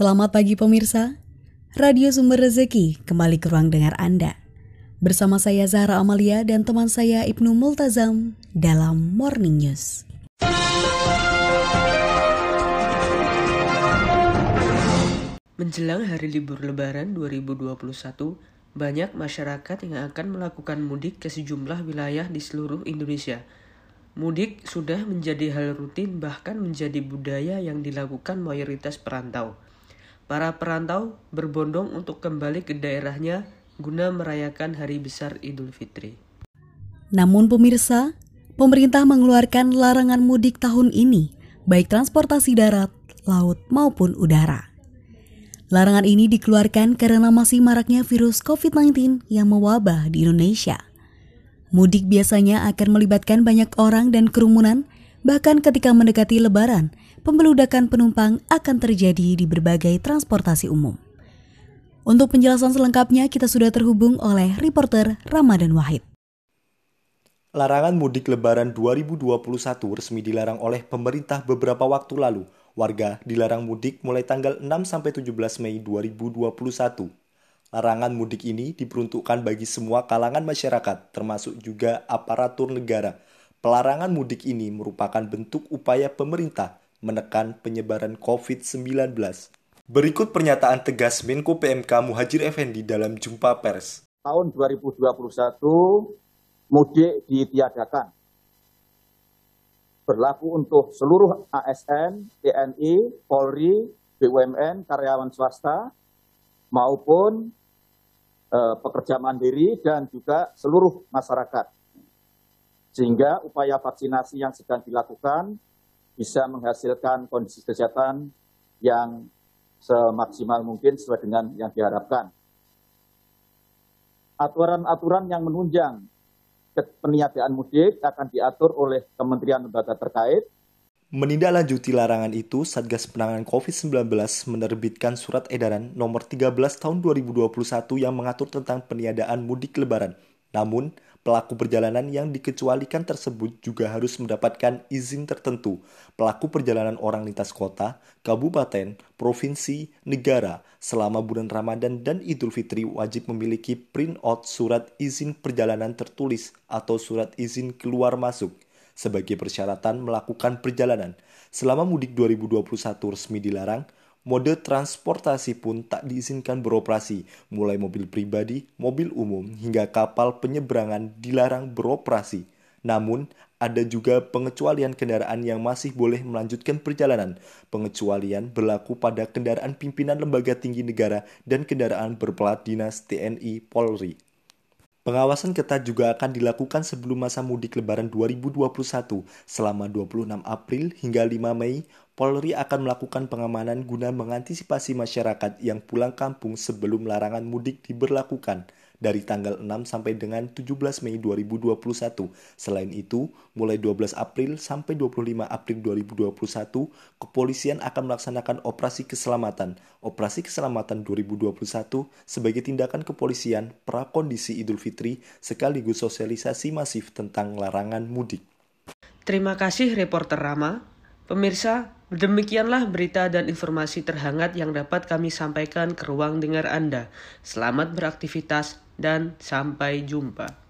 Selamat pagi pemirsa, Radio Sumber Rezeki kembali ke ruang dengar Anda. Bersama saya Zahra Amalia dan teman saya Ibnu Multazam dalam Morning News. Menjelang hari libur Lebaran 2021, banyak masyarakat yang akan melakukan mudik ke sejumlah wilayah di seluruh Indonesia. Mudik sudah menjadi hal rutin bahkan menjadi budaya yang dilakukan mayoritas perantau. Para perantau berbondong untuk kembali ke daerahnya guna merayakan Hari Besar Idul Fitri. Namun pemirsa, pemerintah mengeluarkan larangan mudik tahun ini, baik transportasi darat, laut maupun udara. Larangan ini dikeluarkan karena masih maraknya virus COVID-19 yang mewabah di Indonesia. Mudik biasanya akan melibatkan banyak orang dan kerumunan, bahkan ketika mendekati Lebaran, pembeludakan penumpang akan terjadi di berbagai transportasi umum. Untuk penjelasan selengkapnya, kita sudah terhubung oleh reporter Ramadan Wahid. Larangan mudik Lebaran 2021 resmi dilarang oleh pemerintah beberapa waktu lalu. Warga dilarang mudik mulai tanggal 6-17 Mei 2021. Larangan mudik ini diperuntukkan bagi semua kalangan masyarakat, termasuk juga aparatur negara. Pelarangan mudik ini merupakan bentuk upaya pemerintah menekan penyebaran COVID-19. Berikut pernyataan tegas Menko PMK Muhajir Effendi dalam jumpa pers. Tahun 2021 mudik ditiadakan. Berlaku untuk seluruh ASN, TNI, Polri, BUMN, karyawan swasta maupun pekerja mandiri dan juga seluruh masyarakat. Sehingga upaya vaksinasi yang sedang dilakukan bisa menghasilkan kondisi kesehatan yang semaksimal mungkin sesuai dengan yang diharapkan. Aturan-aturan yang menunjang peniadaan mudik akan diatur oleh Kementerian Lembaga terkait. Menindaklanjuti larangan itu, Satgas Penanganan COVID-19 menerbitkan Surat Edaran Nomor 13 Tahun 2021 yang mengatur tentang peniadaan mudik Lebaran. Namun, pelaku perjalanan yang dikecualikan tersebut juga harus mendapatkan izin tertentu. Pelaku perjalanan orang lintas kota, kabupaten, provinsi, negara selama bulan Ramadan dan Idul Fitri wajib memiliki printout surat izin perjalanan tertulis atau surat izin keluar masuk sebagai persyaratan melakukan perjalanan. Selama mudik 2021 resmi dilarang, mode transportasi pun tak diizinkan beroperasi, mulai mobil pribadi, mobil umum, hingga kapal penyeberangan dilarang beroperasi. Namun, ada juga pengecualian kendaraan yang masih boleh melanjutkan perjalanan. Pengecualian berlaku pada kendaraan pimpinan lembaga tinggi negara dan kendaraan berplat dinas TNI Polri. Pengawasan ketat juga akan dilakukan sebelum masa mudik Lebaran 2021. Selama 26 April hingga 5 Mei, Polri akan melakukan pengamanan guna mengantisipasi masyarakat yang pulang kampung sebelum larangan mudik diberlakukan dari tanggal 6 sampai dengan 17 Mei 2021. Selain itu, mulai 12 April sampai 25 April 2021, kepolisian akan melaksanakan operasi keselamatan. Operasi keselamatan 2021 sebagai tindakan kepolisian prakondisi Idul Fitri sekaligus sosialisasi masif tentang larangan mudik. Terima kasih reporter Rama. Pemirsa, demikianlah berita dan informasi terhangat yang dapat kami sampaikan ke ruang dengar Anda. Selamat beraktivitas dan sampai jumpa.